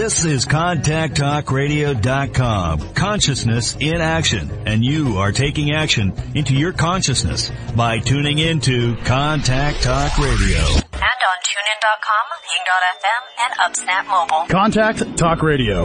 This is ContactTalkRadio.com, Consciousness in Action, and you are taking action into your consciousness by tuning into Contact Talk Radio. And on tunein.com, ping.fm, and upsnap mobile. Contact Talk Radio.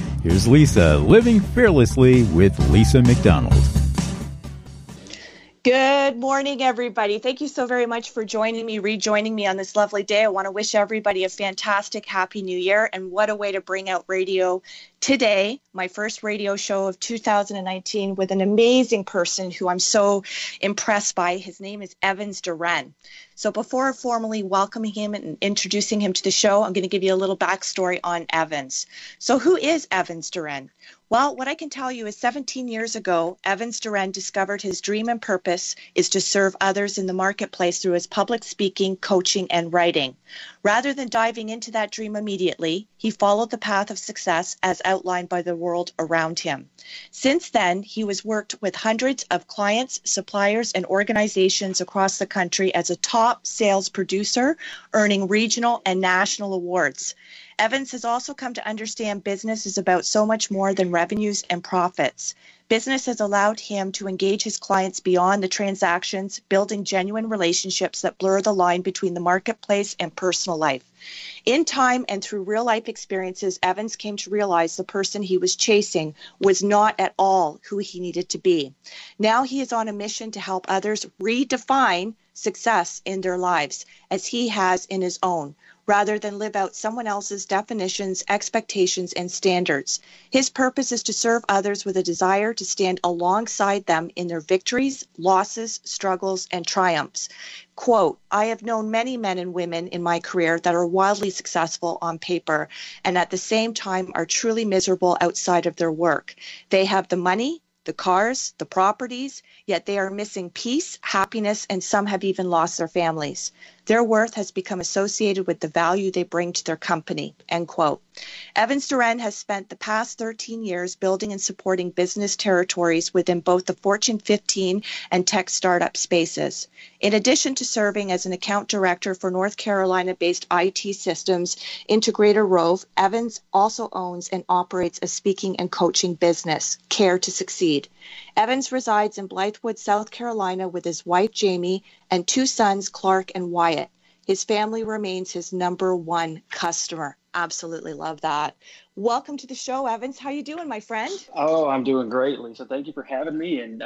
here's Lisa, Living Fearlessly with Lisa McDonald. Good morning, everybody. Thank you so very much for rejoining me on this lovely day. I want to wish everybody a fantastic Happy New Year, and what a way to bring out radio today, my first radio show of 2019 with an amazing person who I'm so impressed by. His name is Evans Duren. So before formally welcoming him and introducing him to the show, I'm going to give you a little backstory on Evans. So who is Evans Duren? Well, what I can tell you is 17 years ago, Evans Duren discovered his dream and purpose is to serve others in the marketplace through his public speaking, coaching, and writing. Rather than diving into that dream immediately, he followed the path of success as outlined by the world around him. Since then, he has worked with hundreds of clients, suppliers, and organizations across the country as a top sales producer, earning regional and national awards. Evans has also come to understand business is about so much more than revenues and profits. Business has allowed him to engage his clients beyond the transactions, building genuine relationships that blur the line between the marketplace and personal life. In time and through real-life experiences, Evans came to realize the person he was chasing was not at all who he needed to be. Now he is on a mission to help others redefine success in their lives, as he has in his own, rather than live out someone else's definitions, expectations, and standards. His purpose is to serve others with a desire to stand alongside them in their victories, losses, struggles, and triumphs. Quote, I have known many men and women in my career that are wildly successful on paper and at the same time are truly miserable outside of their work. They have the money, the cars, the properties, yet they are missing peace, happiness, and some have even lost their families. Their worth has become associated with the value they bring to their company, end quote. Evans Duren has spent the past 13 years building and supporting business territories within both the Fortune 15 and tech startup spaces. In addition to serving as an account director for North Carolina-based IT systems integrator Rove, Evans also owns and operates a speaking and coaching business, Care to Succeed. Evans resides in Blythewood, South Carolina, with his wife, Jamie, and two sons, Clark and Wyatt. His family remains his number one customer. Absolutely love that. Welcome to the show, Evans. How you doing, my friend? Oh, I'm doing great, Lisa. Thank you for having me, and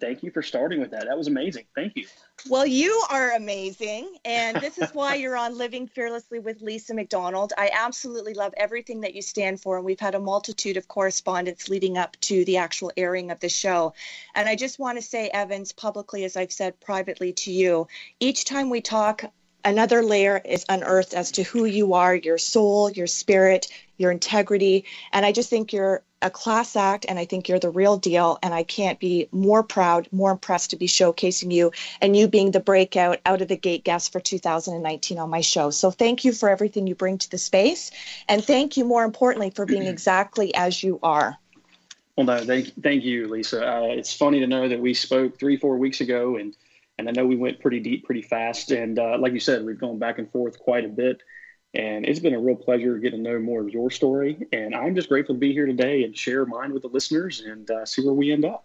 thank you for starting with that. That was amazing. Thank you. Well, you are amazing, and this is why you're on Living Fearlessly with Lisa McDonald. I absolutely love everything that you stand for, and we've had a multitude of correspondence leading up to the actual airing of the show. And I just want to say, Evans, publicly, as I've said privately to you, each time we talk, another layer is unearthed as to who you are, your soul, your spirit, your integrity. And I just think you're a class act, and I think you're the real deal. And I can't be more proud, more impressed to be showcasing you and you being the breakout out of the gate guest for 2019 on my show. So thank you for everything you bring to the space. And thank you, more importantly, for being exactly as you are. Well, no, thank you, Lisa. It's funny to know that we spoke 3-4 weeks ago, and I know we went pretty deep, pretty fast. And like you said, we've gone back and forth quite a bit. And it's been a real pleasure getting to know more of your story. And I'm just grateful to be here today and share mine with the listeners and see where we end up.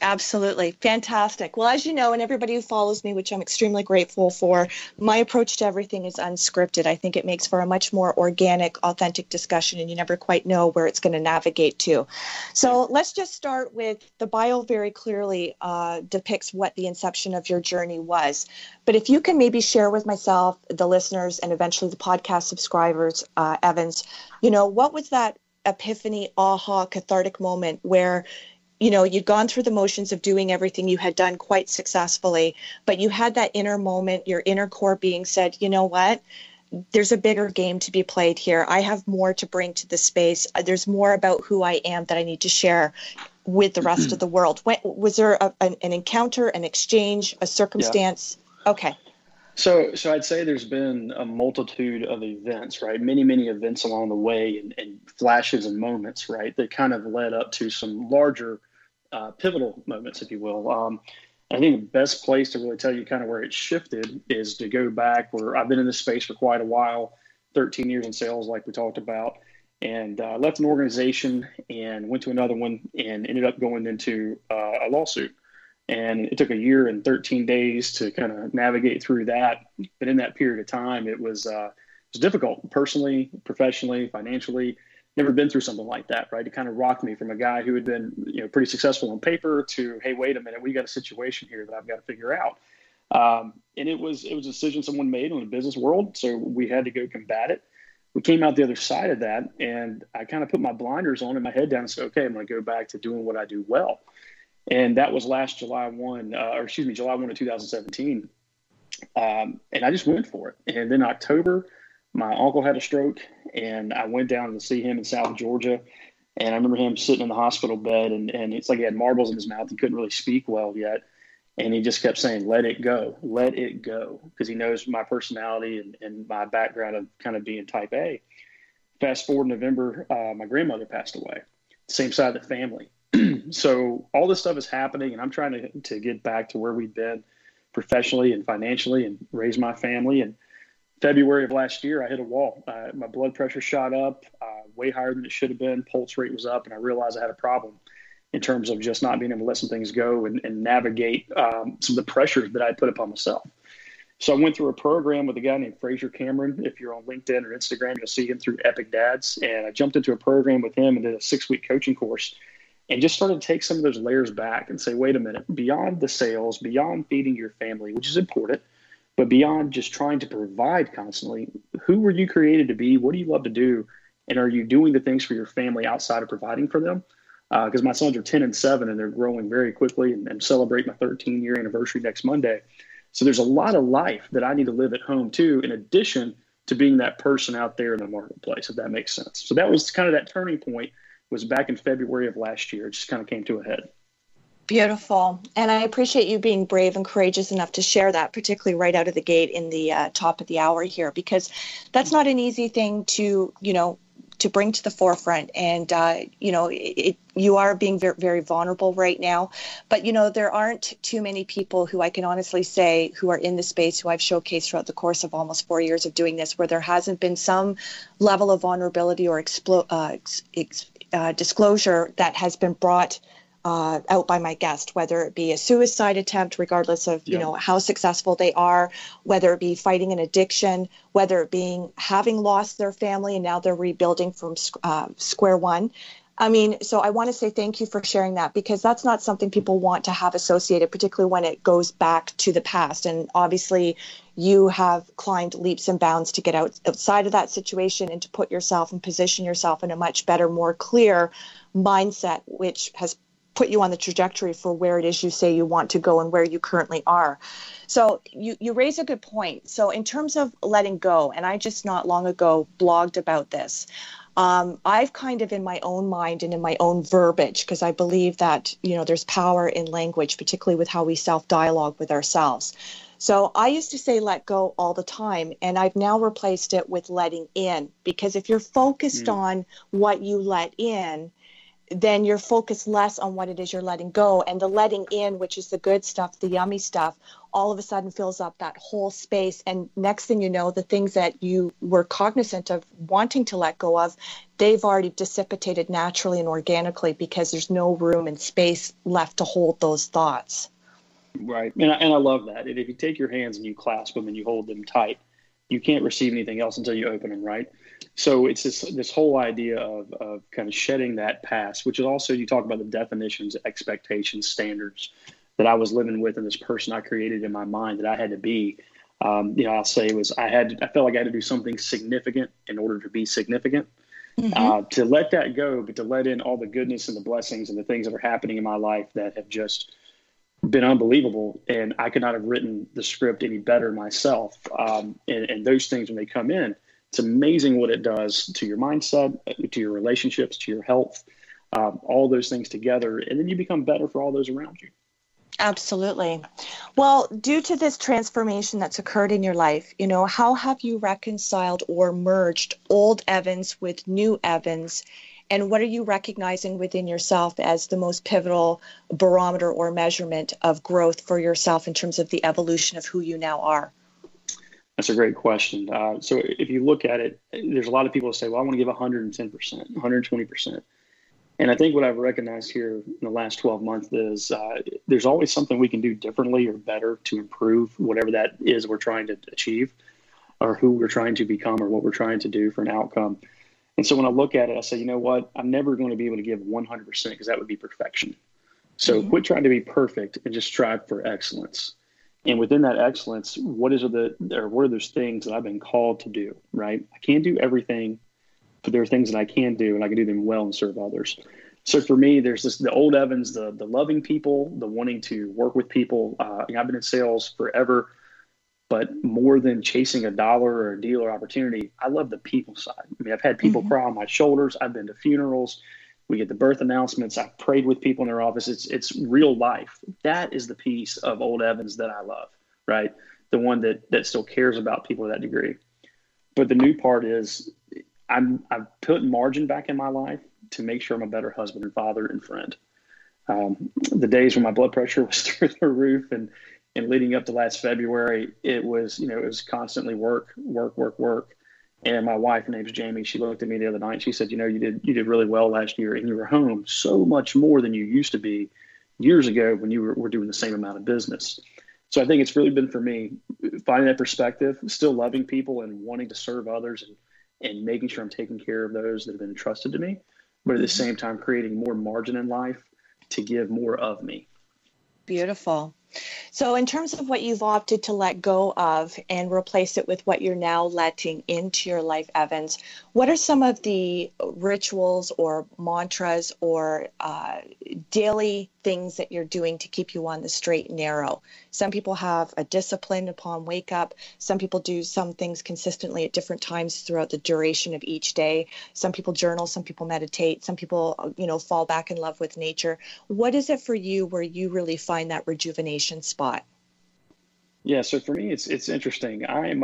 Absolutely. Fantastic. Well, as you know, and everybody who follows me, which I'm extremely grateful for, my approach to everything is unscripted. I think it makes for a much more organic, authentic discussion, and you never quite know where it's going to navigate to. So let's just start with the bio. Very clearly depicts what the inception of your journey was. But if you can maybe share with myself, the listeners, and eventually the podcast subscribers, Evans, you know, what was that epiphany, aha, cathartic moment where, you know, you'd gone through the motions of doing everything you had done quite successfully, but you had that inner moment, your inner core being said, you know what, there's a bigger game to be played here. I have more to bring to the space. There's more about who I am that I need to share with the rest of the world. Was there an encounter, an exchange, a circumstance? Yeah. Okay. So I'd say there's been a multitude of events, right? Many events along the way and flashes and moments, right? That kind of led up to some larger pivotal moments, if you will. I think the best place to really tell you kind of where it shifted is to go back where I've been in this space for quite a while, 13 years in sales, like we talked about, and left an organization and went to another one and ended up going into a lawsuit. And it took a year and 13 days to kind of navigate through that. But in that period of time, it was difficult personally, professionally, financially. Never been through something like that, right? It kind of rocked me from a guy who had been, you know, pretty successful on paper to, hey, wait a minute, we got a situation here that I've got to figure out. And it was a decision someone made in the business world, so we had to go combat it. We came out the other side of that, and I kind of put my blinders on and my head down and said, okay, I'm going to go back to doing what I do well. And that was last July 1 of 2017. And I just went for it. And then October, my uncle had a stroke, and I went down to see him in South Georgia. And I remember him sitting in the hospital bed, and it's like he had marbles in his mouth. He couldn't really speak well yet. And he just kept saying, let it go, let it go. Because he knows my personality and my background of kind of being type A. Fast forward November, my grandmother passed away, same side of the family. So all this stuff is happening, and I'm trying to get back to where we've been professionally and financially and raise my family. And February of last year, I hit a wall. My blood pressure shot up way higher than it should have been. Pulse rate was up, and I realized I had a problem in terms of just not being able to let some things go and navigate some of the pressures that I put upon myself. So I went through a program with a guy named Fraser Cameron. If you're on LinkedIn or Instagram, you'll see him through Epic Dads. And I jumped into a program with him and did a 6-week coaching course. And just started to take some of those layers back and say, wait a minute, beyond the sales, beyond feeding your family, which is important, but beyond just trying to provide constantly, who were you created to be? What do you love to do? And are you doing the things for your family outside of providing for them? Because my sons are 10 and 7, and they're growing very quickly and celebrate my 13-year anniversary next Monday. So there's a lot of life that I need to live at home, too, in addition to being that person out there in the marketplace, if that makes sense. So that was kind of that turning point. Was back in February of last year. It just kind of came to a head. Beautiful. And I appreciate you being brave and courageous enough to share that, particularly right out of the gate in the top of the hour here, because that's not an easy thing to, you know, to bring to the forefront. And, you know, you are being very, very vulnerable right now. But, you know, there aren't too many people who I can honestly say who are in the space who I've showcased throughout the course of almost 4 years of doing this, where there hasn't been some level of vulnerability or disclosure that has been brought out by my guest, whether it be a suicide attempt, regardless of you know how successful they are, whether it be fighting an addiction, whether it being having lost their family and now they're rebuilding from square one. I mean, so I want to say thank you for sharing that, because that's not something people want to have associated, particularly when it goes back to the past. And obviously, you have climbed leaps and bounds to get outside of that situation and to put yourself and position yourself in a much better, more clear mindset, which has put you on the trajectory for where it is you say you want to go and where you currently are. So you raise a good point. So in terms of letting go, and I just not long ago blogged about this, I've kind of in my own mind and in my own verbiage, because I believe that, you know, there's power in language, particularly with how we self-dialogue with ourselves. So I used to say let go all the time, and I've now replaced it with letting in, because if you're focused on what you let in, then you're focused less on what it is you're letting go. And the letting in, which is the good stuff, the yummy stuff, all of a sudden fills up that whole space. And next thing you know, the things that you were cognizant of wanting to let go of, they've already dissipated naturally and organically because there's no room and space left to hold those thoughts. Right. And I love that. And if you take your hands and you clasp them and you hold them tight, you can't receive anything else until you open them, right? So it's this whole idea of kind of shedding that past, which is also, you talk about the definitions, expectations, standards that I was living with and this person I created in my mind that I had to be. I'll say it was, I felt like I had to do something significant in order to be significant. Mm-hmm. To let that go, but to let in all the goodness and the blessings and the things that are happening in my life that have just been unbelievable, and I could not have written the script any better myself. And those things, when they come in, it's amazing what it does to your mindset, to your relationships, to your health, all those things together. And then you become better for all those around you. Absolutely. Well, due to this transformation that's occurred in your life, how have you reconciled or merged old Evans with new Evans? And what are you recognizing within yourself as the most pivotal barometer or measurement of growth for yourself in terms of the evolution of who you now are? That's a great question. So if you look at it, there's a lot of people who say, well, I want to give 110%, 120%. And I think what I've recognized here in the last 12 months is there's always something we can do differently or better to improve whatever that is we're trying to achieve or who we're trying to become or what we're trying to do for an outcome. And so when I look at it, I say, you know what, I'm never going to be able to give 100% because that would be perfection. So mm-hmm. Quit trying to be perfect and just strive for excellence. And within that excellence, what are those things that I've been called to do, right? I can't do everything, but there are things that I can do, and I can do them well and serve others. So for me, there's the old Evans, the loving people, the wanting to work with people. I've been in sales forever. But more than chasing a dollar or a deal or opportunity, I love the people side. I mean, I've had people mm-hmm. cry on my shoulders. I've been to funerals. We get the birth announcements. I've prayed with people in their office. It's real life. That is the piece of old Evans that I love, right? The one that still cares about people to that degree. But the new part is I've put margin back in my life to make sure I'm a better husband and father and friend. The days when my blood pressure was through the roof and leading up to last February, it was constantly work. And my wife, her name's Jamie, she looked at me the other night. She said, you did really well last year, and you were home so much more than you used to be years ago when you were doing the same amount of business. So I think it's really been for me finding that perspective, still loving people and wanting to serve others and making sure I'm taking care of those that have been entrusted to me, but at the same time creating more margin in life to give more of me. Beautiful. So in terms of what you've opted to let go of and replace it with what you're now letting into your life, Evans, what are some of the rituals or mantras or daily things that you're doing to keep you on the straight and narrow? Some people have a discipline upon wake up. Some people do some things consistently at different times throughout the duration of each day. Some people journal, some people meditate, some people, fall back in love with nature. What is it for you where you really find that rejuvenation spot? Yeah, so for me, it's interesting. I'm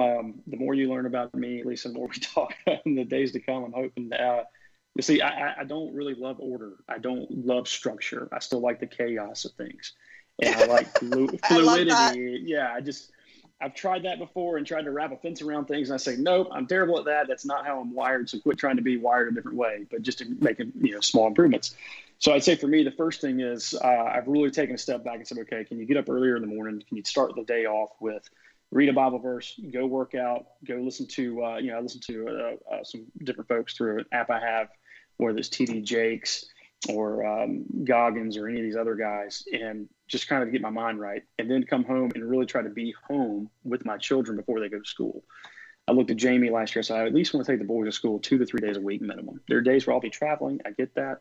the more you learn about me, Lisa, the more we talk in the days to come, I'm hoping you see, I don't really love order. I don't love structure. I still like the chaos of things. And I like fluidity. I love that. Yeah, I've tried that before and tried to wrap a fence around things. And I say, nope, I'm terrible at that. That's not how I'm wired. So quit trying to be wired a different way, but just making small improvements. So I'd say for me, the first thing is I've really taken a step back and said, okay, can you get up earlier in the morning? Can you start the day off with read a Bible verse, go work out, go listen to, I listen to some different folks through an app I have, whether it's TD Jakes or Goggins or any of these other guys, and just kind of get my mind right. And then come home and really try to be home with my children before they go to school. I looked at Jamie last year, so I at least want to take the boys to school 2 to 3 days a week minimum. There are days where I'll be traveling. I get that.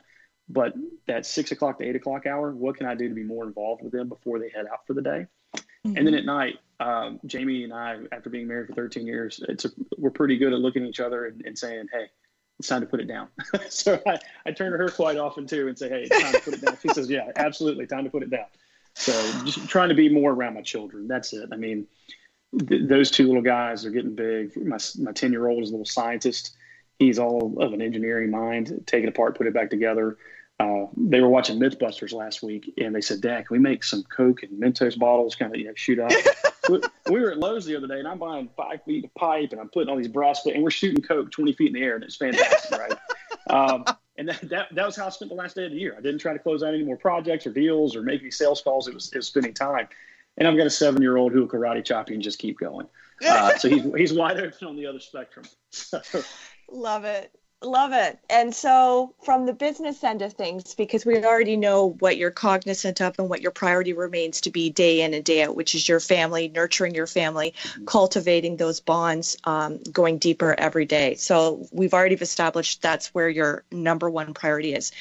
But that 6 o'clock to 8 o'clock hour, what can I do to be more involved with them before they head out for the day? Mm-hmm. And then at night, Jamie and I, after being married for 13 years, we're pretty good at looking at each other and saying, hey, it's time to put it down. So I turn to her quite often too and say, hey, it's time to put it down. She says, yeah, absolutely, time to put it down. So just trying to be more around my children. That's it. I mean, those two little guys are getting big. My 10-year-old is a little scientist. He's all of an engineering mind, take it apart, put it back together. They were watching Mythbusters last week, and they said, "Dad, can we make some Coke and Mentos bottles, kind of, you know, shoot up?" We were at Lowe's the other day, and I'm buying 5 feet of pipe, and I'm putting all these brass, and we're shooting Coke 20 feet in the air, and it's fantastic, right? And that was how I spent the last day of the year. I didn't try to close out any more projects or deals or make any sales calls. It was spending time. And I've got a 7-year-old who will karate chop you and just keep going. So he's wide open on the other spectrum. Love it. Love it. And so from the business end of things, because we already know what you're cognizant of and what your priority remains to be day in and day out, which is your family, nurturing your family, cultivating those bonds, going deeper every day. So we've already established that's where your number one priority is.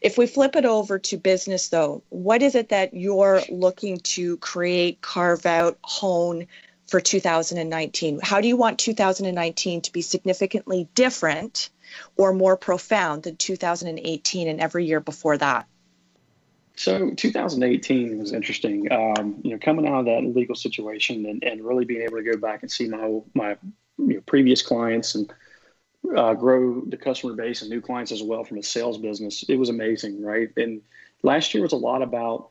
If we flip it over to business, though, what is it that you're looking to create, carve out, hone for 2019? How do you want 2019 to be significantly different or more profound than 2018 and every year before that? So 2018 was interesting. Coming out of that legal situation and really being able to go back and see my previous clients and grow the customer base and new clients as well from a sales business. It was amazing, right? And last year was a lot about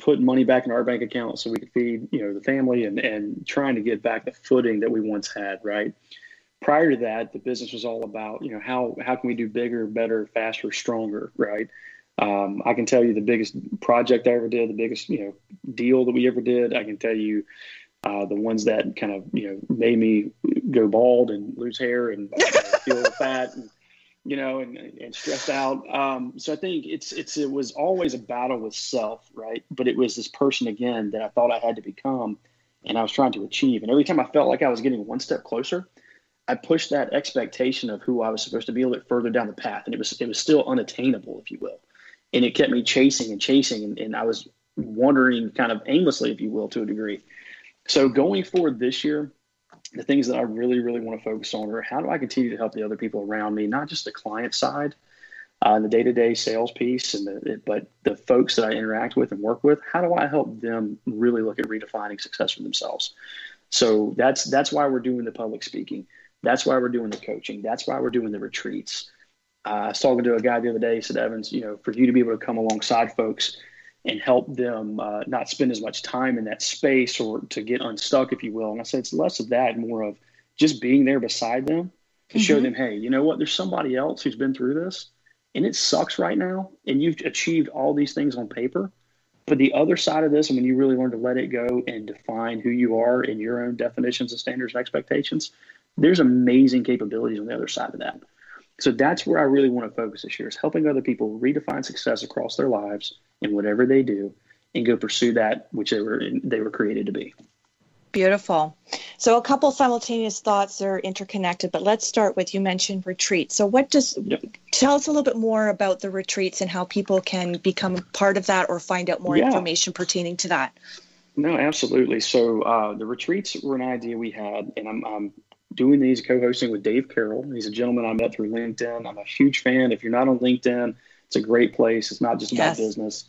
putting money back in our bank account so we could feed the family and trying to get back the footing that we once had, right? Prior to that, the business was all about, how can we do bigger, better, faster, stronger, right? I can tell you the biggest project I ever did, the biggest, deal that we ever did. I can tell you the ones that kind of, made me go bald and lose hair and feel fat and stressed out. So I think it was always a battle with self, right? But it was this person again that I thought I had to become and I was trying to achieve. And every time I felt like I was getting one step closer, I pushed that expectation of who I was supposed to be a little bit further down the path. And it was still unattainable, if you will. And it kept me chasing. And I was wandering kind of aimlessly, if you will, to a degree. So going forward this year, the things that I really, really want to focus on are how do I continue to help the other people around me, not just the client side, the day-to-day sales piece, but the folks that I interact with and work with, how do I help them really look at redefining success for themselves? So that's why we're doing the public speaking. That's why we're doing the coaching. That's why we're doing the retreats. I was talking to a guy the other day. He said, Evans, for you to be able to come alongside folks and help them not spend as much time in that space or to get unstuck, if you will. And I said, it's less of that, more of just being there beside them to show them, hey, you know what? There's somebody else who's been through this and it sucks right now. And you've achieved all these things on paper. But the other side of this, and when you really learn to let it go and define who you are in your own definitions and standards and expectations, there's amazing capabilities on the other side of that. So that's where I really want to focus this year is helping other people redefine success across their lives in whatever they do and go pursue that which they were created to be. Beautiful. So a couple simultaneous thoughts are interconnected, but let's start with, you mentioned retreats. So tell us a little bit more about the retreats and how people can become part of that or find out more information pertaining to that. No, absolutely. So the retreats were an idea we had, and I'm doing these co-hosting with Dave Carroll. He's a gentleman I met through LinkedIn. I'm a huge fan. If you're not on LinkedIn, it's a great place. It's not just about business,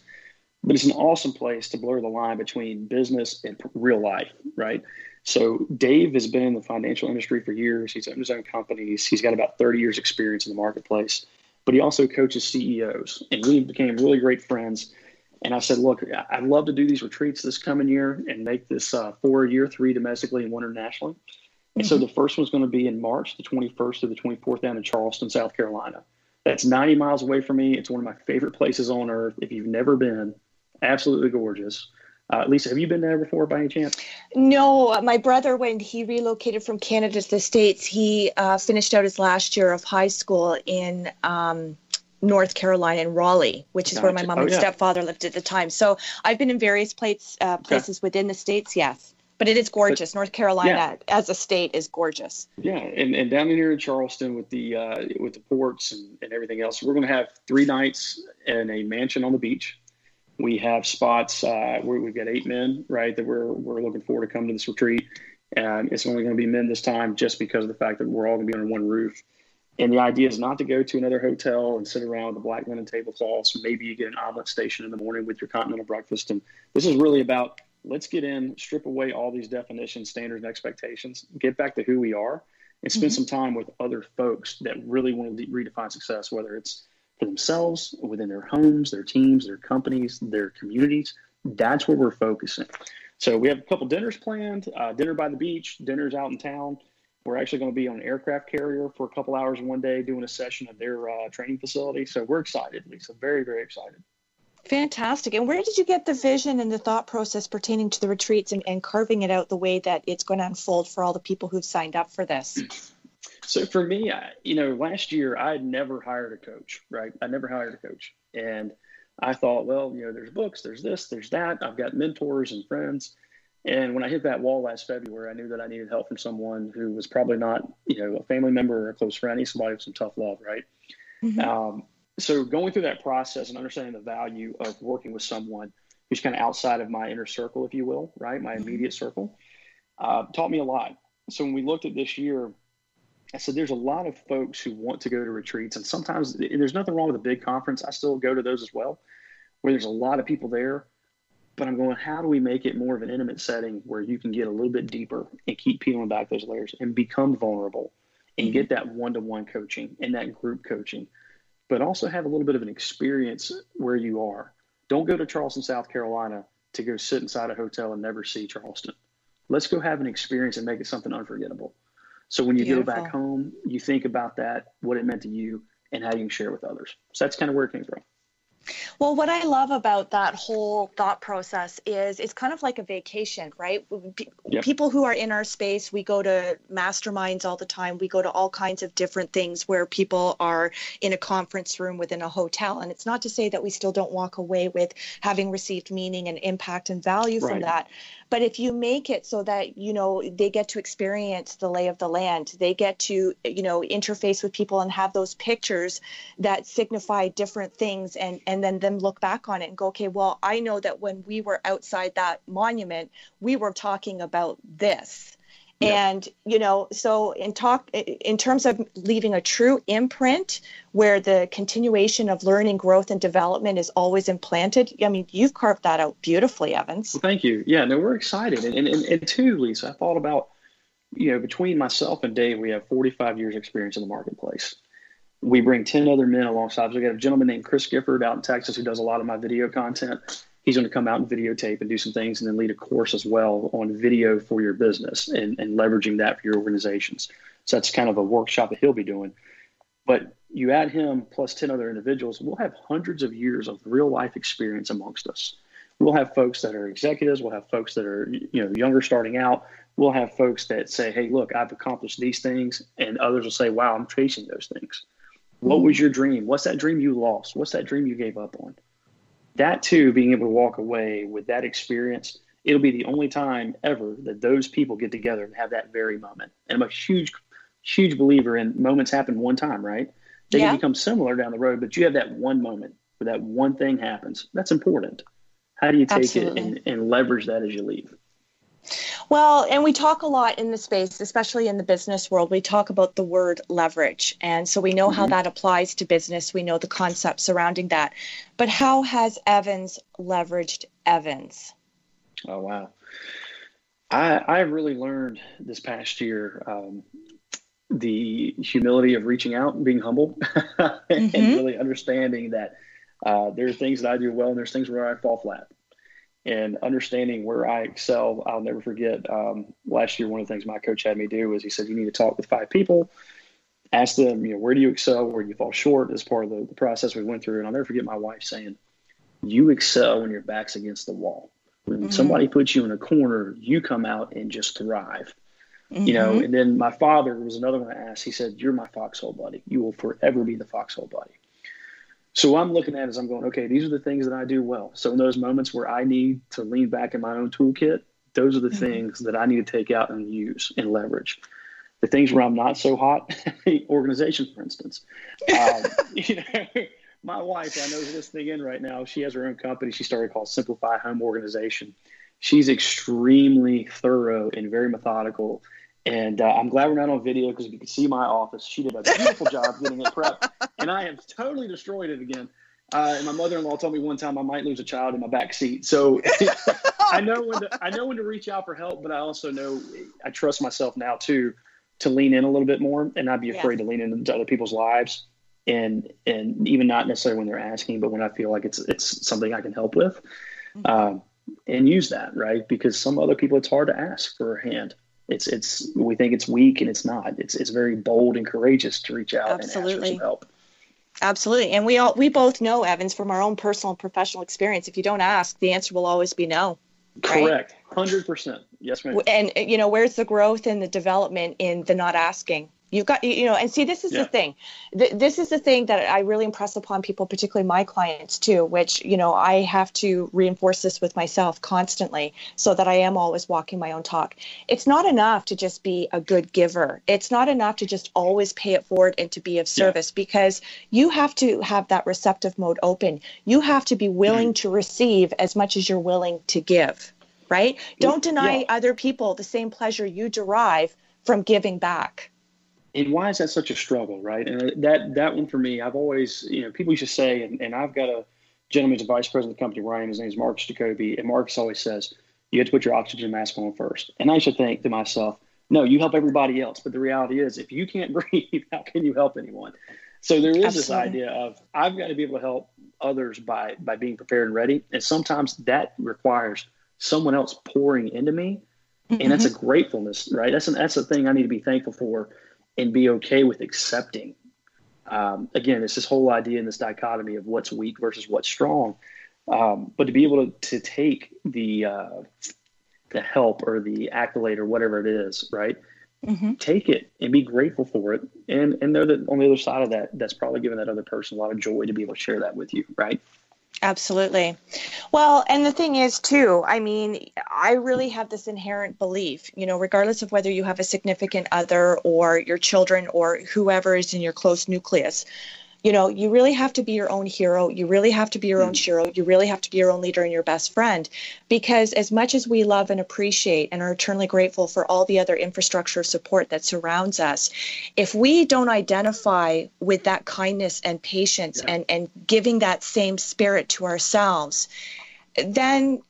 but it's an awesome place to blur the line between business and real life, right? So Dave has been in the financial industry for years. He's owned his own companies. He's got about 30 years experience in the marketplace, but he also coaches CEOs, and we became really great friends. And I said, look, I'd love to do these retreats this coming year and make this 4-year, 3 domestically and 1 internationally. And so the first one's going to be in March, the 21st to the 24th, down in Charleston, South Carolina. That's 90 miles away from me. It's one of my favorite places on earth. If you've never been, absolutely gorgeous. Lisa, have you been there before by any chance? No, my brother, when he relocated from Canada to the States, he finished out his last year of high school in North Carolina in Raleigh, which is where my mom and stepfather lived at the time. So I've been in various places within the States, yes. But it is gorgeous. North Carolina as a state is gorgeous. Yeah, and down here in Charleston with the ports and everything else, we're going to have 3 nights in a mansion on the beach. We have spots where we've got 8 men, right, that we're looking forward to come to this retreat. And it's only going to be men this time just because of the fact that we're all going to be under one roof. And the idea is not to go to another hotel and sit around with a black linen tablecloths. Maybe you get an omelet station in the morning with your continental breakfast. And this is really about, let's get in, strip away all these definitions, standards, and expectations, get back to who we are, and spend some time with other folks that really want to redefine success, whether it's for themselves, within their homes, their teams, their companies, their communities. That's where we're focusing. So we have a couple dinners planned, dinner by the beach, dinners out in town. We're actually going to be on an aircraft carrier for a couple hours one day doing a session at their training facility. So we're excited, Lisa. Very, very excited. Fantastic. And where did you get the vision and the thought process pertaining to the retreats and carving it out the way that it's going to unfold for all the people who've signed up for this? So for me, last year I had never hired a coach, right? I never hired a coach. And I thought, well, there's books, there's this, there's that. I've got mentors and friends. And when I hit that wall last February, I knew that I needed help from someone who was probably not, a family member or a close friend. I need somebody with some tough love, right? Mm-hmm. So going through that process and understanding the value of working with someone who's kind of outside of my inner circle, if you will, right, my immediate circle, taught me a lot. So when we looked at this year, I said there's a lot of folks who want to go to retreats, and sometimes there's nothing wrong with a big conference. I still go to those as well, where there's a lot of people there. But I'm going, how do we make it more of an intimate setting where you can get a little bit deeper and keep peeling back those layers and become vulnerable and get that one-to-one coaching and that group coaching, but also have a little bit of an experience where you are. Don't go to Charleston, South Carolina to go sit inside a hotel and never see Charleston. Let's go have an experience and make it something unforgettable. So when you go back home, you think about that, what it meant to you, and how you can share with others. So that's kind of where it came from. Well, what I love about that whole thought process is it's kind of like a vacation, right? Yep. People who are in our space, we go to masterminds all the time. We go to all kinds of different things where people are in a conference room within a hotel. And it's not to say that we still don't walk away with having received meaning and impact and value from that. But if you make it so that, they get to experience the lay of the land, they get to, interface with people and have those pictures that signify different things and then them look back on it and go, okay, well, I know that when we were outside that monument, we were talking about this. Yep. And, so in terms of leaving a true imprint where the continuation of learning, growth and development is always implanted. I mean, you've carved that out beautifully, Evans. Well, thank you. Yeah, no, we're excited. And too, Lisa, I thought about, between myself and Dave, we have 45 years experience in the marketplace. We bring 10 other men alongside. We got a gentleman named Chris Gifford out in Texas who does a lot of my video content. He's going to come out and videotape and do some things and then lead a course as well on video for your business and leveraging that for your organizations. So that's kind of a workshop that he'll be doing. But you add him plus 10 other individuals, we'll have hundreds of years of real life experience amongst us. We'll have folks that are executives. We'll have folks that are younger starting out. We'll have folks that say, hey, look, I've accomplished these things. And others will say, wow, I'm chasing those things. What was your dream? What's that dream you lost? What's that dream you gave up on? That too, being able to walk away with that experience, it'll be the only time ever that those people get together and have that very moment. And I'm a huge, huge believer in moments happen one time, right? They can become similar down the road, but you have that one moment where that one thing happens. That's important. How do you take it and leverage that as you leave? Well, and we talk a lot in the space, especially in the business world, we talk about the word leverage. And so we know how that applies to business. We know the concept surrounding that. But how has Evans leveraged Evans? Oh, wow. I really learned this past year the humility of reaching out and being humble and really understanding that there are things that I do well and there's things where I fall flat. And understanding where I excel, I'll never forget. Last year, one of the things my coach had me do was he said, you need to talk with 5 people, ask them, where do you excel, where do you fall short as part of the process we went through. And I'll never forget my wife saying, you excel when your back's against the wall. When somebody puts you in a corner, you come out and just thrive. And then my father was another one I asked. He said, you're my foxhole buddy. You will forever be the foxhole buddy. So what I'm looking at is I'm going, okay, these are the things that I do well. So in those moments where I need to lean back in my own toolkit, those are the things that I need to take out and use and leverage. The things where I'm not so hot, organization, for instance. My wife, I know is listening in right now. She has her own company. She started called Simplify Home Organization. She's extremely thorough and very methodical. And I'm glad we're not on video because if you can see my office, she did a beautiful job getting it prepped. And I have totally destroyed it again. And my mother-in-law told me one time I might lose a child in my back seat. So I know when to reach out for help, but I also know I trust myself now, too, to lean in a little bit more and not be afraid to lean into other people's lives and even not necessarily when they're asking, but when I feel like it's something I can help with, and use that, right? Because some other people, it's hard to ask for a hand. It's we think it's weak, and it's not. It's very bold and courageous to reach out and ask for some help. Absolutely. And we both know, Evans, from our own personal and professional experience, if you don't ask, the answer will always be no. Correct. Right? 100%. Yes, ma'am. And where's the growth and the development in the not asking? You've got, and see, this is the thing. This is the thing that I really impress upon people, particularly my clients too, which, I have to reinforce this with myself constantly so that I am always walking my own talk. It's not enough to just be a good giver. It's not enough to just always pay it forward and to be of service, because you have to have that receptive mode open. You have to be willing to receive as much as you're willing to give, right? Don't deny other people the same pleasure you derive from giving back. And why is that such a struggle, right? And that one for me, I've always, people used to say, and I've got a gentleman who's a vice president of the company, Ryan, his name is Marcus Jacoby, and Marcus always says, you have to put your oxygen mask on first. And I used to think to myself, no, you help everybody else. But the reality is, if you can't breathe, how can you help anyone? So there is this idea of, I've got to be able to help others by being prepared and ready. And sometimes that requires someone else pouring into me. Mm-hmm. And that's a gratefulness, right? That's a thing I need to be thankful for. And be okay with accepting. Again, it's this whole idea and this dichotomy of what's weak versus what's strong. But to be able to take the help or the accolade or whatever it is, right? Mm-hmm. Take it and be grateful for it, and know that on the other side of that, that's probably given that other person a lot of joy to be able to share that with you, right? Absolutely. Well, and the thing is, too, I mean, I really have this inherent belief, regardless of whether you have a significant other or your children or whoever is in your close nucleus, you really have to be your own hero. You really have to be your own shiro. You really have to be your own leader and your best friend, because as much as we love and appreciate and are eternally grateful for all the other infrastructure support that surrounds us, if we don't identify with that kindness and patience and giving that same spirit to ourselves, then,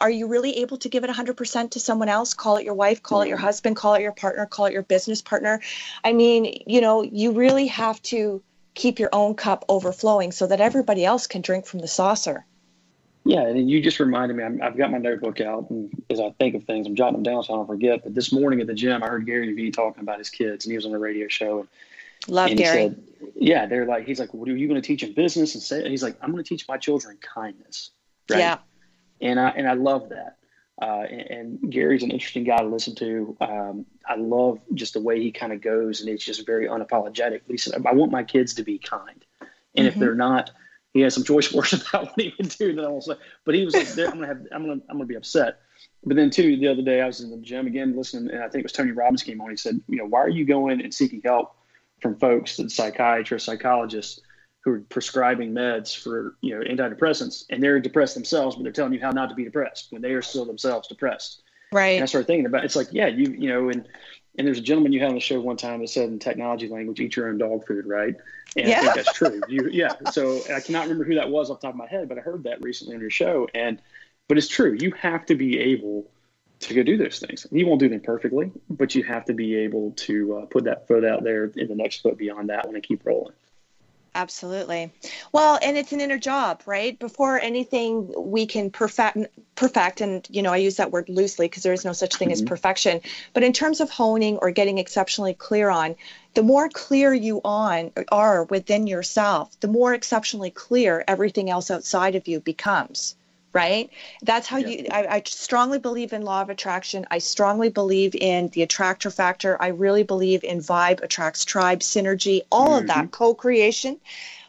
are you really able to give it 100% to someone else? Call it your wife, call it your husband, call it your partner, call it your business partner. I mean, you really have to keep your own cup overflowing so that everybody else can drink from the saucer. Yeah, and you just reminded me, I've got my notebook out, and as I think of things, I'm jotting them down so I don't forget, but this morning at the gym, I heard Gary Vee talking about his kids, and he was on the radio show. And Gary. He said, he's like, what are you going to teach in business? And he's like, I'm going to teach my children kindness. Right? Yeah. And I love that. And Gary's an interesting guy to listen to. I love just the way he kind of goes, and it's just very unapologetic. He said, I want my kids to be kind. And if they're not, he has some choice words about what he would do. But he was like, I'm gonna be upset. But then too, the other day I was in the gym again listening, and I think it was Tony Robbins came on. He said, why are you going and seeking help from folks, that psychiatrists, psychologists, who are prescribing meds for, antidepressants, and they're depressed themselves, but they're telling you how not to be depressed when they are still themselves depressed. Right. And I started thinking about it. It's like, and there's a gentleman you had on the show one time that said in technology language, eat your own dog food, right? And I think that's true. So I cannot remember who that was off the top of my head, but I heard that recently on your show. But it's true. You have to be able to go do those things. You won't do them perfectly, but you have to be able to put that foot out there in the next foot beyond that one and keep rolling. Absolutely. Well, and it's an inner job, right? Before anything we can perfect, and, I use that word loosely because there is no such thing as perfection, but in terms of honing or getting exceptionally clear on, the more clear you are within yourself, the more exceptionally clear everything else outside of you becomes. Right? That's how I strongly believe in law of attraction. I strongly believe in the attractor factor. I really believe in vibe attracts tribe, synergy, all of that, co-creation.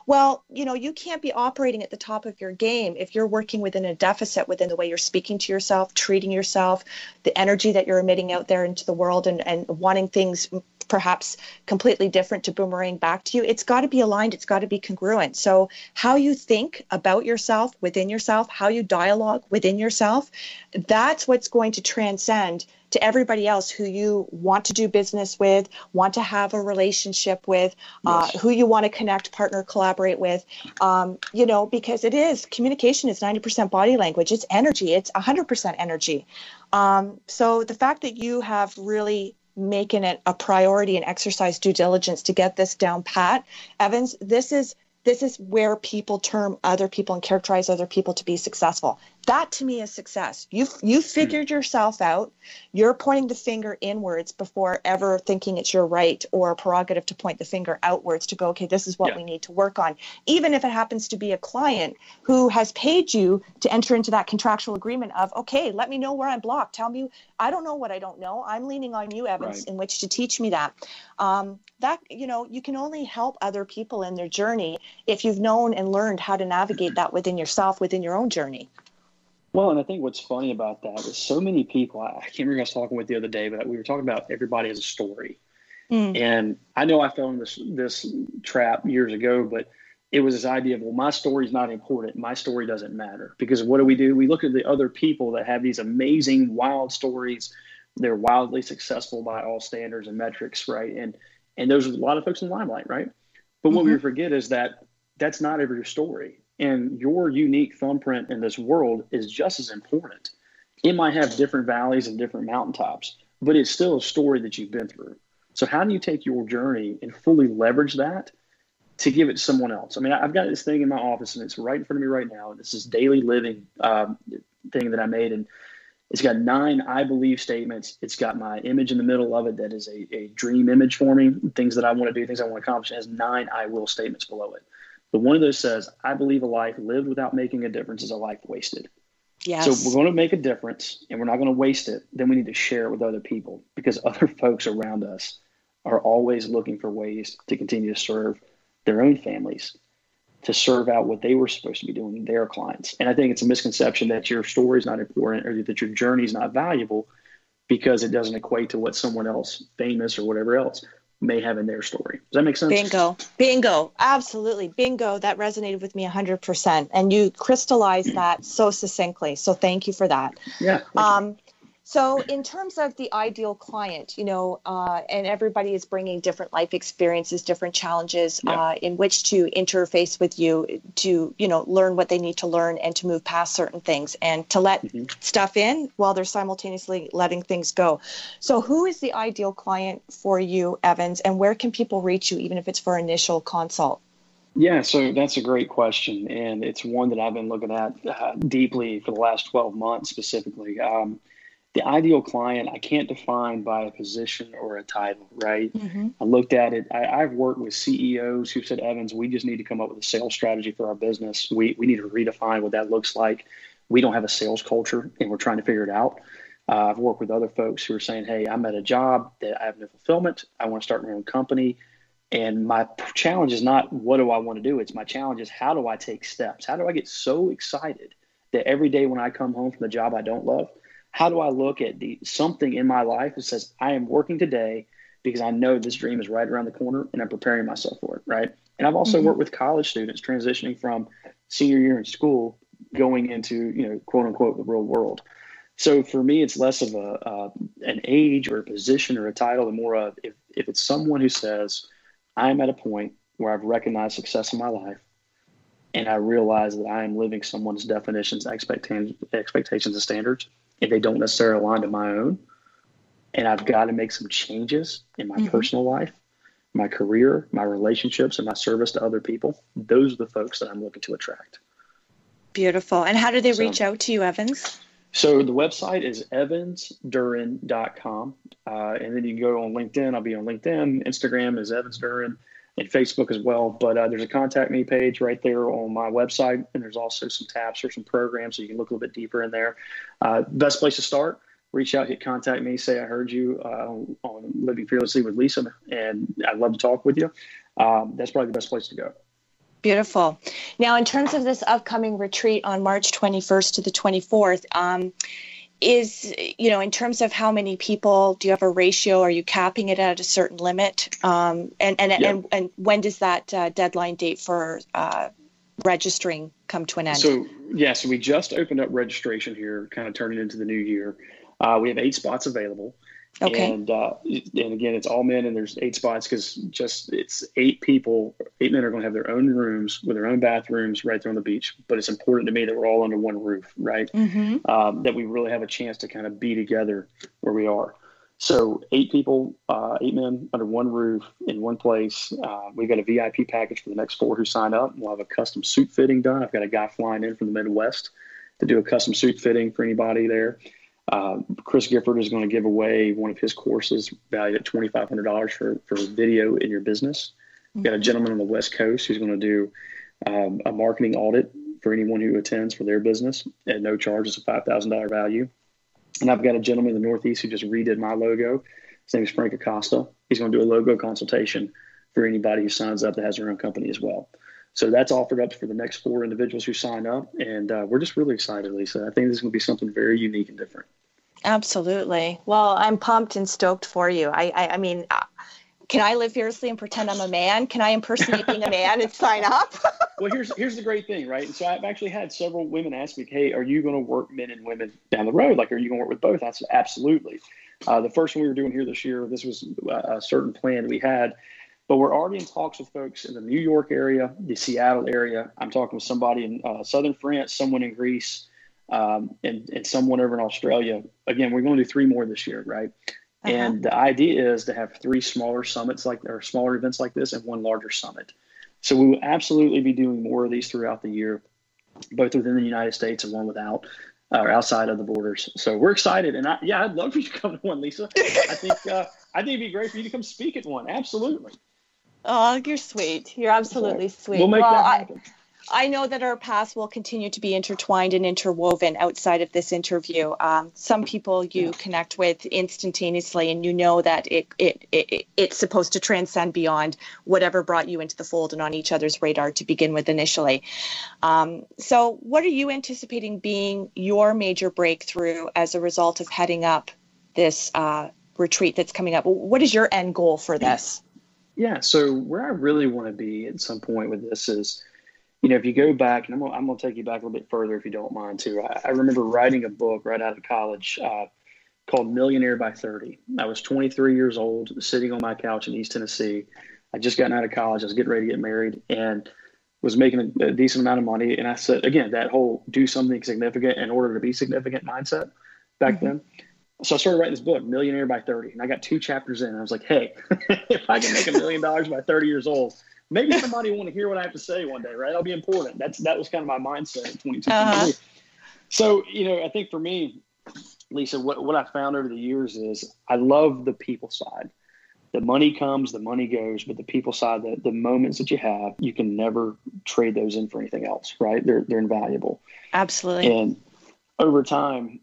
Well, you can't be operating at the top of your game if you're working within a deficit within the way you're speaking to yourself, treating yourself, the energy that you're emitting out there into the world and wanting things perhaps completely different to boomerang back to you. It's got to be aligned. It's got to be congruent. So how you think about yourself, within yourself, how you dialogue within yourself, that's what's going to transcend to everybody else who you want to do business with, want to have a relationship with, who you want to connect, partner, collaborate with, because it is, communication is 90% body language. It's energy. It's 100% energy. So the fact that you have really making it a priority and exercise due diligence to get this down pat. Evans, this is where people term other people and characterize other people to be successful. That to me is success. You've figured yourself out. You're pointing the finger inwards before ever thinking it's your right or prerogative to point the finger outwards to go, okay, this is what we need to work on. Even if it happens to be a client who has paid you to enter into that contractual agreement of, okay, let me know where I'm blocked. Tell me, I don't know what I don't know. I'm leaning on you, Evans, in which to teach me that. That, you know, you can only help other people in their journey if you've known and learned how to navigate that within yourself, within your own journey. Well, and I think what's funny about that is so many people, I can't remember who I was talking with the other day, but we were talking about everybody has a story. And I know I fell in this trap years ago, but it was this idea of, well, my story's not important. My story doesn't matter. Because what do? We look at the other people that have these amazing, wild stories. They're wildly successful by all standards and metrics, right? And those are a lot of folks in the limelight, right? But what we forget is that that's not every story. And your unique thumbprint in this world is just as important. It might have different valleys and different mountaintops, but it's still a story that you've been through. So how do you take your journey and fully leverage that to give it to someone else? I mean, I've got this thing in my office, and it's right in front of me right now. It's this daily living thing that I made, and it's got 9 I believe statements. It's got my image in the middle of it that is a dream image for me, things that I want to do, things I want to accomplish. It has 9 I will statements below it. But one of those says, I believe a life lived without making a difference is a life wasted. Yes. So if we're going to make a difference and we're not going to waste it, then we need to share it with other people, because other folks around us are always looking for ways to continue to serve their own families, to serve out what they were supposed to be doing to their clients. And I think it's a misconception that your story is not important or that your journey is not valuable because it doesn't equate to what someone else famous or whatever else may have in their story. Does that make sense? Bingo. Absolutely. Bingo. That resonated with me 100%. And you crystallized that so succinctly. So thank you for that. Yeah. So in terms of the ideal client, you know, and everybody is bringing different life experiences, different challenges in which to interface with you to, you know, learn what they need to learn and to move past certain things and to let stuff in while they're simultaneously letting things go. So who is the ideal client for you, Evans, and where can people reach you, even if it's for initial consult? Yeah, so that's a great question. And it's one that I've been looking at deeply for the last 12 months specifically. The ideal client, I can't define by a position or a title, right? I looked at it. I've worked with CEOs who said, Evans, we just need to come up with a sales strategy for our business. We need to redefine what that looks like. We don't have a sales culture, and we're trying to figure it out. I've worked with other folks who are saying, hey, I'm at a job that I have no fulfillment. I want to start my own company. And my challenge is not what do I want to do? It's my challenge is how do I take steps? How do I get so excited that every day when I come home from the job I don't love, how do I look at something in my life that says I am working today because I know this dream is right around the corner and I'm preparing myself for it, right? And I've also worked with college students transitioning from senior year in school going into, you know, quote unquote, the real world. So for me, it's less of an age or a position or a title and more of if it's someone who says I'm at a point where I've recognized success in my life and I realize that I am living someone's definitions, expectations, and standards. And they don't necessarily align to my own. And I've got to make some changes in my personal life, my career, my relationships, and my service to other people. Those are the folks that I'm looking to attract. Beautiful. And how do they reach out to you, Evans? So the website is evansduren.com. And then you can go on LinkedIn. I'll be on LinkedIn. Instagram is Evans Duren and Facebook as well. But there's a contact me page right there on my website. And there's also some tabs or some programs, so you can look a little bit deeper in there. Best place to start, reach out, hit contact me, say I heard you on Living Fearlessly with Lisa, and I'd love to talk with you. That's probably the best place to go. Beautiful. Now, in terms of this upcoming retreat on March 21st to the 24th, is, you know, in terms of how many people, do you have a ratio? Are you capping it at a certain limit? And when does that deadline date for registering come to an end? So we just opened up registration here, kind of turning into the new year. We have 8 spots available. Okay. And again, it's all men, and there's 8 spots because it's 8 people. 8 men are going to have their own rooms with their own bathrooms right there on the beach. But it's important to me that we're all under one roof, right? That we really have a chance to kind of be together where we are. So eight people, eight men under one roof in one place. We've got a VIP package for the next four who sign up. We'll have a custom suit fitting done. I've got a guy flying in from the Midwest to do a custom suit fitting for anybody there. Chris Gifford is going to give away one of his courses valued at $2,500 for video in your business. We've got a gentleman on the West Coast who's going to do a marketing audit for anyone who attends for their business at no charge. It's a $5,000 value. And I've got a gentleman in the Northeast who just redid my logo. His name is Frank Acosta. He's going to do a logo consultation for anybody who signs up that has their own company as well. So that's offered up for the next four individuals who sign up. And we're just really excited, Lisa. I think this is going to be something very unique and different. Absolutely. Well, I'm pumped and stoked for you. I mean, can I live fearlessly and pretend I'm a man? Can I impersonate being a man and sign up? Well, here's the great thing, right? And so I've actually had several women ask me, hey, are you going to work men and women down the road? Like, are you going to work with both? I said, absolutely. The first one we were doing here this year, this was a certain plan we had. But we're already in talks with folks in the New York area, the Seattle area. I'm talking with somebody in southern France, someone in Greece, and someone over in Australia. Again, we're going to do three more this year, right? Uh-huh. And the idea is to have three smaller summits smaller events like this and one larger summit. So we will absolutely be doing more of these throughout the year, both within the United States and one without or outside of the borders. So we're excited. And I'd love for you to come to one, Lisa. I think it'd be great for you to come speak at one. Absolutely. Oh, you're sweet. You're absolutely sweet. We'll make that happen. I know that our paths will continue to be intertwined and interwoven outside of this interview. Some people you connect with instantaneously, and you know that it's supposed to transcend beyond whatever brought you into the fold and on each other's radar to begin with initially. So what are you anticipating being your major breakthrough as a result of heading up this retreat that's coming up? What is your end goal for this? Yeah, so where I really want to be at some point with this is, you know, if you go back, and I'm going to take you back a little bit further if you don't mind too. I remember writing a book right out of college called Millionaire by 30. I was 23 years old, sitting on my couch in East Tennessee. I just gotten out of college. I was getting ready to get married and was making a decent amount of money. And I said, again, that whole do something significant in order to be significant mindset back then. So I started writing this book, Millionaire by 30, and I got two chapters in. And I was like, hey, if I can make $1 million by 30 years old, maybe somebody want to hear what I have to say one day, right? That'll be important. That was kind of my mindset at 22. Uh-huh. So, you know, I think for me, Lisa, what I found over the years is I love the people side. The money comes, the money goes, but the people side, the moments that you have, you can never trade those in for anything else, right? They're invaluable. Absolutely. And over time,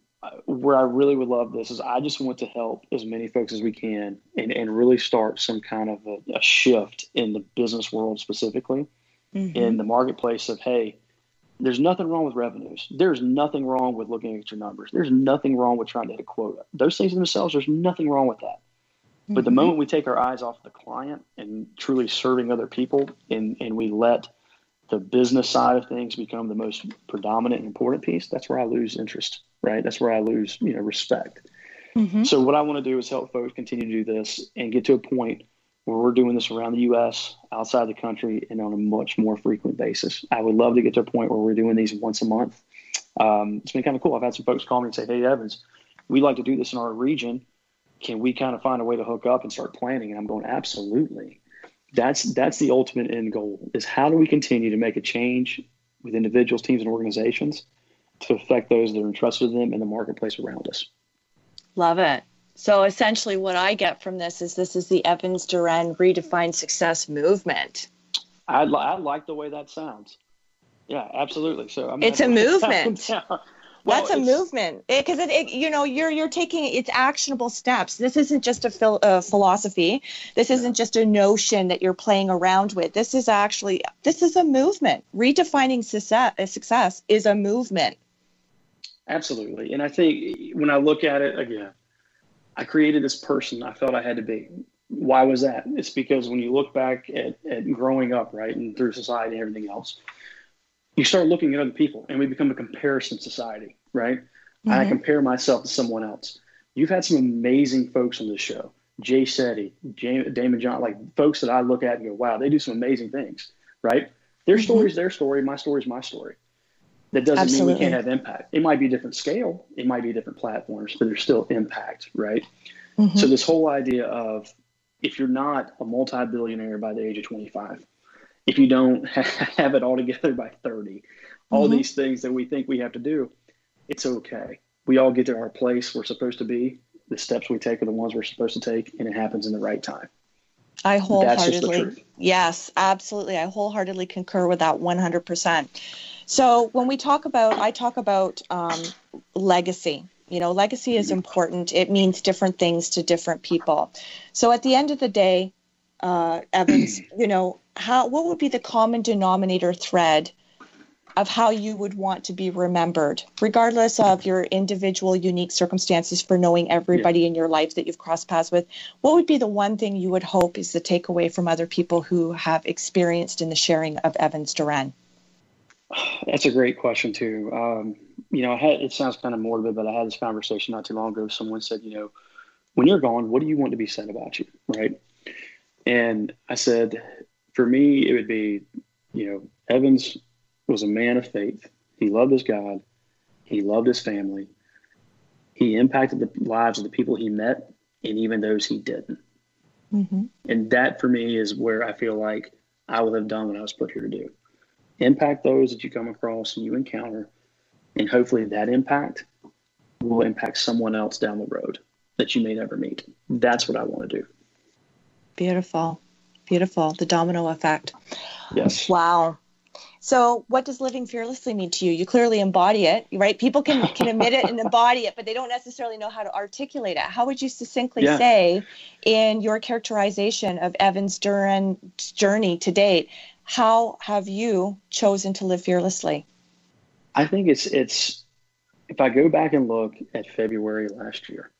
where I really would love this is I just want to help as many folks as we can and really start some kind of a shift in the business world specifically in the marketplace of, hey, there's nothing wrong with revenues. There's nothing wrong with looking at your numbers. There's nothing wrong with trying to hit a quota. Those things themselves, there's nothing wrong with that. But the moment we take our eyes off the client and truly serving other people and we let the business side of things become the most predominant and important piece, that's where I lose interest. Right. That's where I lose, you know, respect. So what I want to do is help folks continue to do this and get to a point where we're doing this around the U.S., outside the country, and on a much more frequent basis. I would love to get to a point where we're doing these once a month. It's been kind of cool. I've had some folks call me and say, hey, Evans, we'd like to do this in our region. Can we kind of find a way to hook up and start planning? And I'm going, absolutely. That's the ultimate end goal, is how do we continue to make a change with individuals, teams, and organizations to affect those that are entrusted to them in the marketplace around us. Love it. So essentially what I get from this is the Evans Duren Redefined Success Movement. I like the way that sounds. Yeah, absolutely. So I'm it's a movement. Well, that's a movement because it you know, you're taking it's actionable steps. This isn't just a philosophy. This isn't just a notion that you're playing around with. This is a movement. Redefining success is a movement. Absolutely. And I think when I look at it again, I created this person I felt I had to be. Why was that? It's because when you look back at growing up, right, and through society and everything else, you start looking at other people and we become a comparison society, right? Mm-hmm. I compare myself to someone else. You've had some amazing folks on this show. Jay Shetty, Damon John, like folks that I look at and go, wow, they do some amazing things, right? Their story is their story. My story is my story. That doesn't mean we can't have impact. It might be a different scale. It might be different platforms, but there's still impact, right? Mm-hmm. So this whole idea of, if you're not a multi-billionaire by the age of 25, if you don't have it all together by 30, all mm-hmm. these things that we think we have to do, it's okay. We all get to our place we're supposed to be. The steps we take are the ones we're supposed to take, and it happens in the right time. I wholeheartedly, yes, absolutely. I wholeheartedly concur with that 100%. So when we talk about, I talk about legacy. You know, legacy is important. It means different things to different people. So at the end of the day, Evans, you know, what would be the common denominator thread of how you would want to be remembered, regardless of your individual unique circumstances, for knowing everybody in your life that you've crossed paths with? What would be the one thing you would hope is the takeaway from other people who have experienced in the sharing of Evans Duren? That's a great question too. You know, it sounds kind of morbid, but I had this conversation not too long ago. Someone said, you know, when you're gone, what do you want to be said about you? Right. And I said, for me, it would be, you know, Evans was a man of faith. He loved his God. He loved his family. He impacted the lives of the people he met, and even those he didn't. Mm-hmm. And that for me is where I feel like I would have done what I was put here to do. Impact those that you come across and you encounter, and hopefully that impact will impact someone else down the road that you may never meet. That's what I want to do. Beautiful. Beautiful. The domino effect. Yes. Wow. So what does living fearlessly mean to you? You clearly embody it, right? People can admit it and embody it, but they don't necessarily know how to articulate it. How would you succinctly say, in your characterization of Evans Duren's journey to date, how have you chosen to live fearlessly? I think it's if I go back and look at February last year,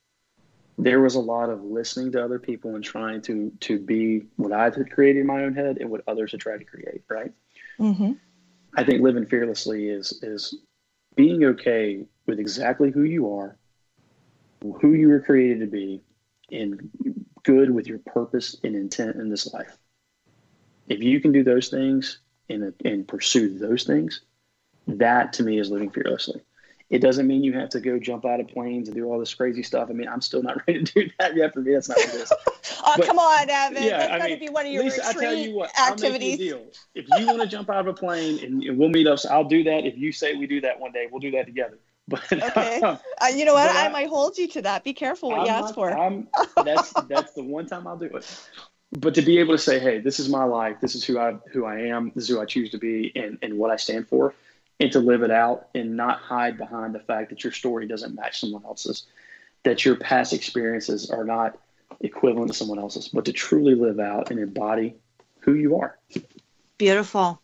there was a lot of listening to other people and trying to be what I had created in my own head and what others had tried to create, right? Mm-hmm. I think living fearlessly is being okay with exactly who you are, who you were created to be, and good with your purpose and intent in this life. If you can do those things and pursue those things, that to me is living fearlessly. It doesn't mean you have to go jump out of planes and do all this crazy stuff. I mean, I'm still not ready to do that yet. For me, that's not what it is. Oh, but, come on, Evan. Yeah, that's got to be one of your Lisa, retreat activities. Deal. If you want to jump out of a plane and we'll meet up, so I'll do that. If you say we do that one day, we'll do that together. But, okay. You know what? I might hold you to that. Be careful what you ask for. That's the one time I'll do it. But to be able to say, hey, this is my life. This is who I am. This is who I choose to be and what I stand for. And to live it out and not hide behind the fact that your story doesn't match someone else's, that your past experiences are not equivalent to someone else's, but to truly live out and embody who you are. Beautiful.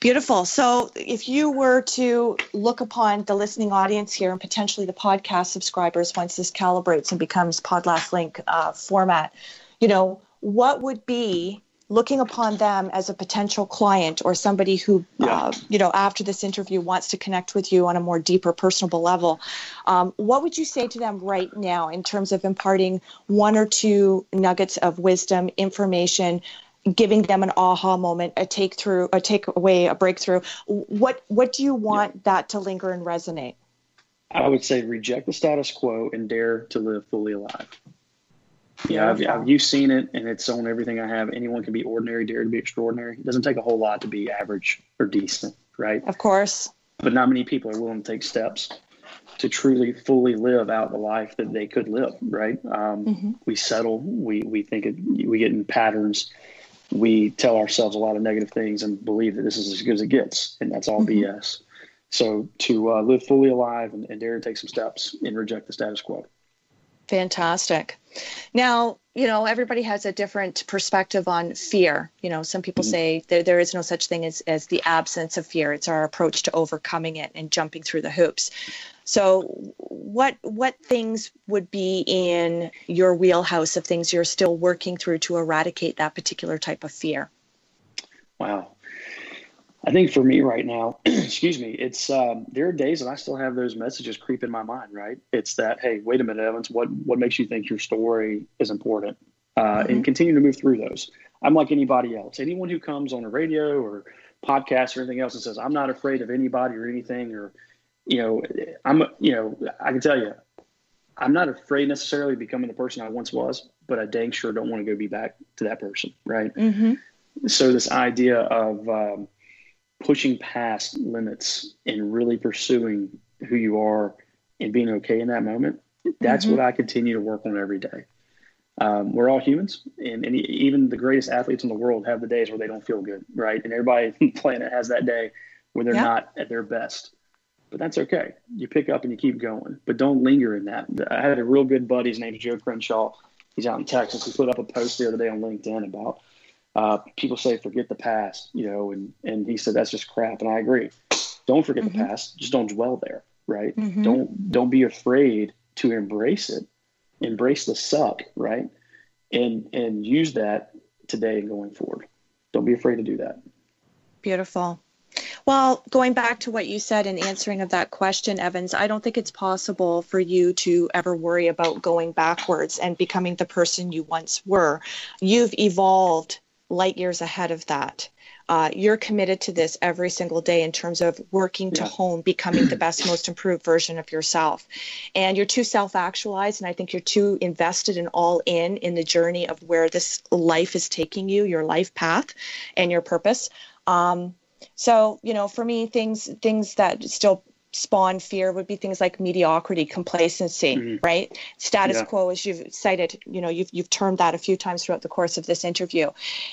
Beautiful. So if you were to look upon the listening audience here and potentially the podcast subscribers, once this calibrates and becomes Podlast Link format, you know, what would be looking upon them as a potential client or somebody who, you know, after this interview wants to connect with you on a more deeper, personable level, what would you say to them right now in terms of imparting one or two nuggets of wisdom, information, giving them an aha moment, a takeaway, a breakthrough? What do you want that to linger and resonate? I would say reject the status quo and dare to live fully alive. Yeah, you've seen it, and it's on everything I have. Anyone can be ordinary, dare to be extraordinary. It doesn't take a whole lot to be average or decent, right? Of course. But not many people are willing to take steps to truly, fully live out the life that they could live, right? We settle. We think we get in patterns. We tell ourselves a lot of negative things and believe that this is as good as it gets, and that's all BS. So to live fully alive and dare to take some steps and reject the status quo. Fantastic. Now, you know, everybody has a different perspective on fear. You know, some people say there is no such thing as the absence of fear. It's our approach to overcoming it and jumping through the hoops. So what things would be in your wheelhouse of things you're still working through to eradicate that particular type of fear? Wow. I think for me right now, excuse me, it's there are days that I still have those messages creep in my mind, right? It's that, hey, wait a minute, Evans, what makes you think your story is important? And continue to move through those. I'm like anybody else. Anyone who comes on a radio or podcast or anything else and says, I'm not afraid of anybody or anything, or, you know, I can tell you, I'm not afraid necessarily of becoming the person I once was, but I dang sure don't want to go be back to that person, right? Mm-hmm. So this idea of pushing past limits and really pursuing who you are and being okay in that moment, that's mm-hmm. what I continue to work on every day. We're all humans, and even the greatest athletes in the world have the days where they don't feel good, right? And everybody on the planet has that day where they're not at their best. But that's okay. You pick up and you keep going, but don't linger in that. I had a real good buddy. His name's Joe Crenshaw. He's out in Texas. He put up a post the other day on LinkedIn about people say, forget the past, you know, and he said, that's just crap. And I agree. Don't forget mm-hmm. the past. Just don't dwell there, right? Mm-hmm. Don't be afraid to embrace it. Embrace the suck, right? And use that today and going forward. Don't be afraid to do that. Beautiful. Well, going back to what you said in answering of that question, Evans, I don't think it's possible for you to ever worry about going backwards and becoming the person you once were. You've evolved light years ahead of that. You're committed to this every single day in terms of working to hone, becoming the best, most improved version of yourself. And you're too self-actualized, and I think you're too invested and all in the journey of where this life is taking you, your life path and your purpose. So, you know, for me, things that still spawn fear would be things like mediocrity, complacency, mm-hmm. right? Status quo, as you've cited, you know, you've termed that a few times throughout the course of this interview.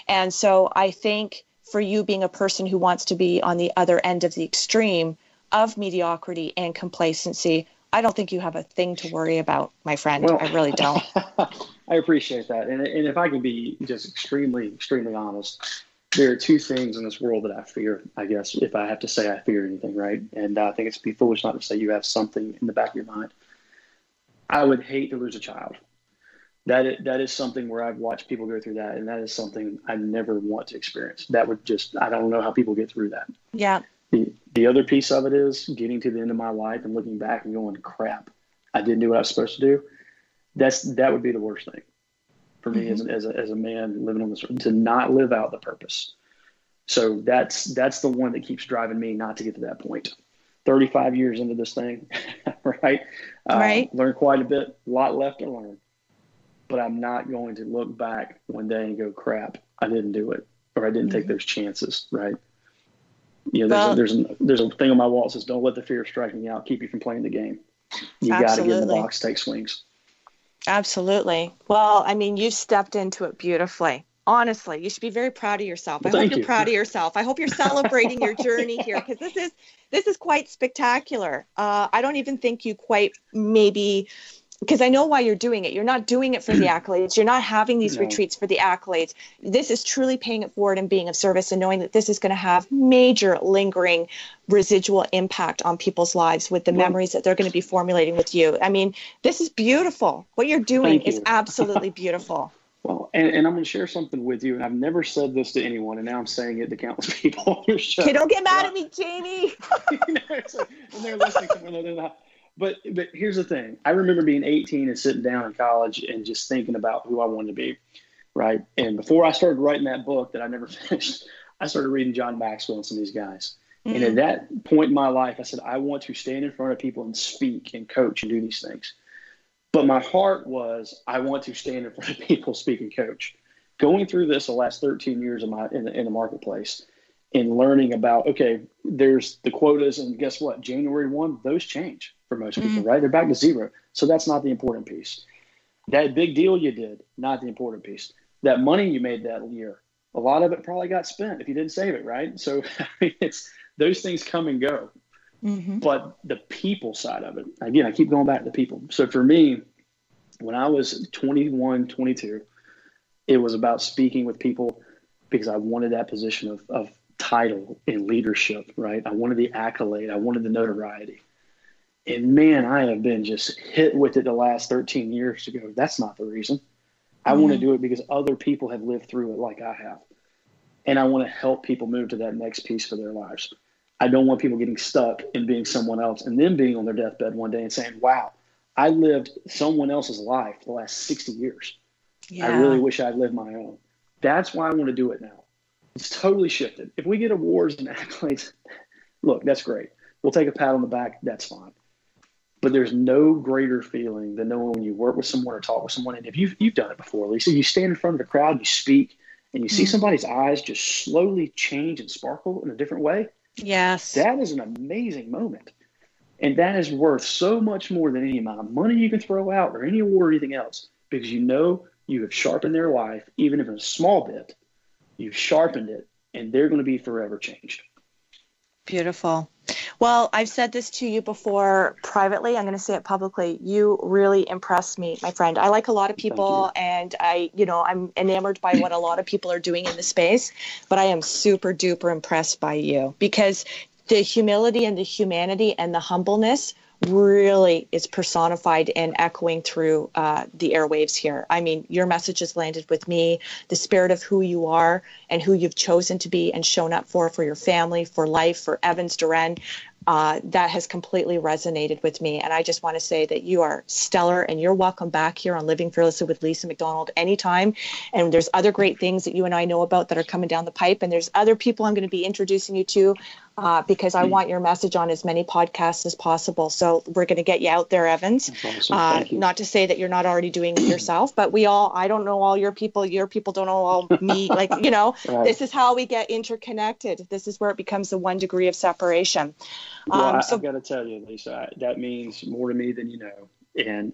And so I think for you being a person who wants to be on the other end of the extreme of mediocrity and complacency, I don't think you have a thing to worry about, my friend. Well, I really don't. I appreciate that. And if I can be just extremely, extremely honest, there are two things in this world that I fear, I guess, if I have to say I fear anything, right? And I think it's be foolish not to say you have something in the back of your mind. I would hate to lose a child. That is something where I've watched people go through that, and that is something I never want to experience. That would just, I don't know how people get through that. Yeah. The other piece of it is getting to the end of my life and looking back and going, crap, I didn't do what I was supposed to do. That would be the worst thing for me mm-hmm. as a man living on this earth, to not live out the purpose. So that's the one that keeps driving me not to get to that point. 35 years into this thing, right? Right. Learned quite a bit, a lot left to learn, but I'm not going to look back one day and go, crap, I didn't do it, or I didn't mm-hmm. take those chances, right? You know, there's a thing on my wall that says, don't let the fear of striking out keep you from playing the game. You got to get in the box, take swings. Absolutely. Well, I mean, you stepped into it beautifully. Honestly, you should be very proud of yourself. Well, I hope you're proud of yourself. I hope you're celebrating your journey here, because this is quite spectacular. I don't even think you quite maybe, because I know why you're doing it. You're not doing it for the accolades. You're not having these retreats for the accolades. This is truly paying it forward and being of service, and knowing that this is going to have major lingering residual impact on people's lives with the memories that they're going to be formulating with you. I mean, this is beautiful. What you're doing is absolutely beautiful. Well, and I'm going to share something with you, and I've never said this to anyone, and now I'm saying it to countless people on your show. Okay, don't get mad at me, Jamie. You know, it's like, when they're listening to one another. But here's the thing. I remember being 18 and sitting down in college and just thinking about who I wanted to be, right? And before I started writing that book that I never finished, I started reading John Maxwell and some of these guys. Mm-hmm. And at that point in my life, I said, I want to stand in front of people and speak and coach and do these things. But my heart was, I want to stand in front of people, speak and coach. Going through this the last 13 years in the marketplace and learning about, okay, there's the quotas, and guess what? January 1, those change. For most people, right? They're back to zero. So that's not the important piece. That big deal you did, not the important piece. That money you made that year, a lot of it probably got spent if you didn't save it, right? So I mean, it's those things come and go. Mm-hmm. But the people side of it, again, I keep going back to the people. So for me, when I was 21, 22, it was about speaking with people because I wanted that position of title and leadership, right? I wanted the accolade. I wanted the notoriety. And man, I have been just hit with it the last 13 years to go, that's not the reason. I want to do it because other people have lived through it like I have. And I want to help people move to that next piece for their lives. I don't want people getting stuck in being someone else and then being on their deathbed one day and saying, wow, I lived someone else's life the last 60 years. Yeah. I really wish I'd lived my own. That's why I want to do it now. It's totally shifted. If we get awards and accolades, look, that's great. We'll take a pat on the back. That's fine. But there's no greater feeling than knowing when you work with someone or talk with someone, and if you've done it before, Lisa, you stand in front of a crowd, you speak, and you see somebody's eyes just slowly change and sparkle in a different way. Yes. That is an amazing moment. And that is worth so much more than any amount of money you can throw out or any award or anything else, because you know you have sharpened their life, even if in a small bit, you've sharpened it, and they're going to be forever changed. Beautiful. Well, I've said this to you before privately. I'm going to say it publicly. You really impress me, my friend. I like a lot of people, and I'm enamored by what a lot of people are doing in the space, but I am super duper impressed by you, because the humility and the humanity and the humbleness really is personified and echoing through the airwaves here. I mean, your message has landed with me, the spirit of who you are and who you've chosen to be and shown up for your family, for life, for Evans Duren. That has completely resonated with me. And I just want to say that you are stellar, and you're welcome back here on Living Fearlessly with Lisa McDonald anytime. And there's other great things that you and I know about that are coming down the pipe. And there's other people I'm going to be introducing you to because I want your message on as many podcasts as possible. So we're going to get you out there, Evans. Awesome. Not to say that you're not already doing it yourself, but I don't know all your people don't know all me. Right. This is how we get interconnected. This is where it becomes the 1 degree of separation. Well, I've got to tell you, Lisa, that means more to me than you know.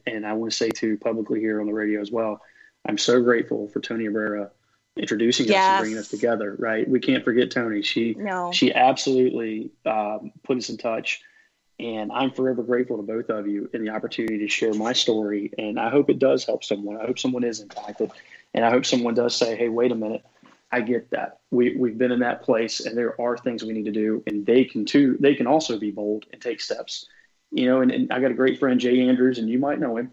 And I want to say, too, publicly here on the radio as well, I'm so grateful for Tony Abrera introducing us and bringing us together, right? We can't forget Tony. She absolutely put us in touch. And I'm forever grateful to both of you and the opportunity to share my story. And I hope it does help someone. I hope someone is impacted. And I hope someone does say, hey, wait a minute. I get that. We've been in that place, and there are things we need to do, and they can also be bold and take steps, and I got a great friend, Jay Andrews, and you might know him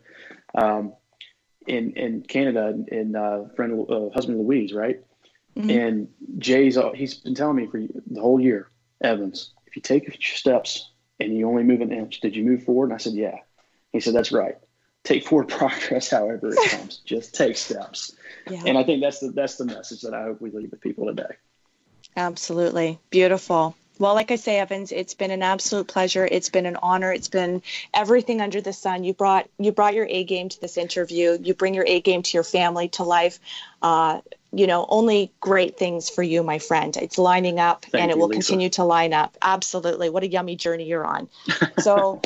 in Canada, and husband Louise, right? Mm-hmm. And he's been telling me for the whole year, Evans, if you take your steps and you only move an inch, did you move forward? And I said, yeah. He said, that's right. Take forward progress however it comes. Just take steps. Yeah. And I think that's the message that I hope we leave with people today. Absolutely. Beautiful. Well, like I say, Evans, it's been an absolute pleasure. It's been an honor. It's been everything under the sun. You brought your A game to this interview. You bring your A game to your family, to life. Only great things for you, my friend. It's lining up. Thank and it you, will Lisa. Continue to line up. Absolutely. What a yummy journey you're on. So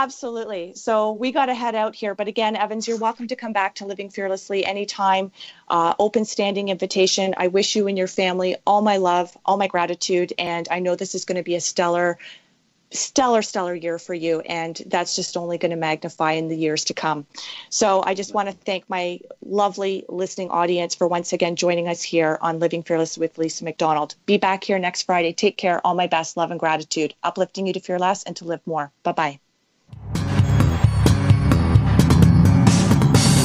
absolutely. So we got to head out here. But again, Evans, you're welcome to come back to Living Fearlessly anytime. Open standing invitation. I wish you and your family all my love, all my gratitude. And I know this is going to be a stellar year for you, and that's just only going to magnify in the years to come. So I just want to thank my lovely listening audience for once again joining us here on Living Fearless with Lisa McDonald. Be back here next Friday. Take care. All my best love and gratitude, uplifting you to fear less and to live more. Bye-bye.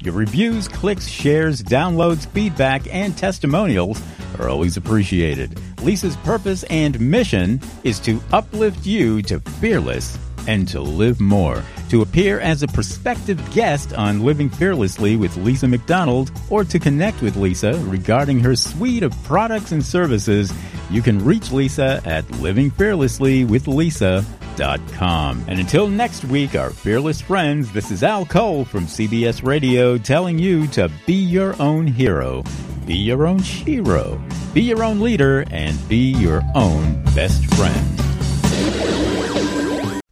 Your reviews, clicks, shares, downloads, feedback, and testimonials are always appreciated. Lisa's purpose and mission is to uplift you to fearless and to live more. To appear as a prospective guest on Living Fearlessly with Lisa McDonald, or to connect with Lisa regarding her suite of products and services, you can reach Lisa at livingfearlesslywithlisa.com. And until next week, our fearless friends, this is Al Cole from CBS Radio telling you to be your own hero, be your own shero, be your own leader, and be your own best friend.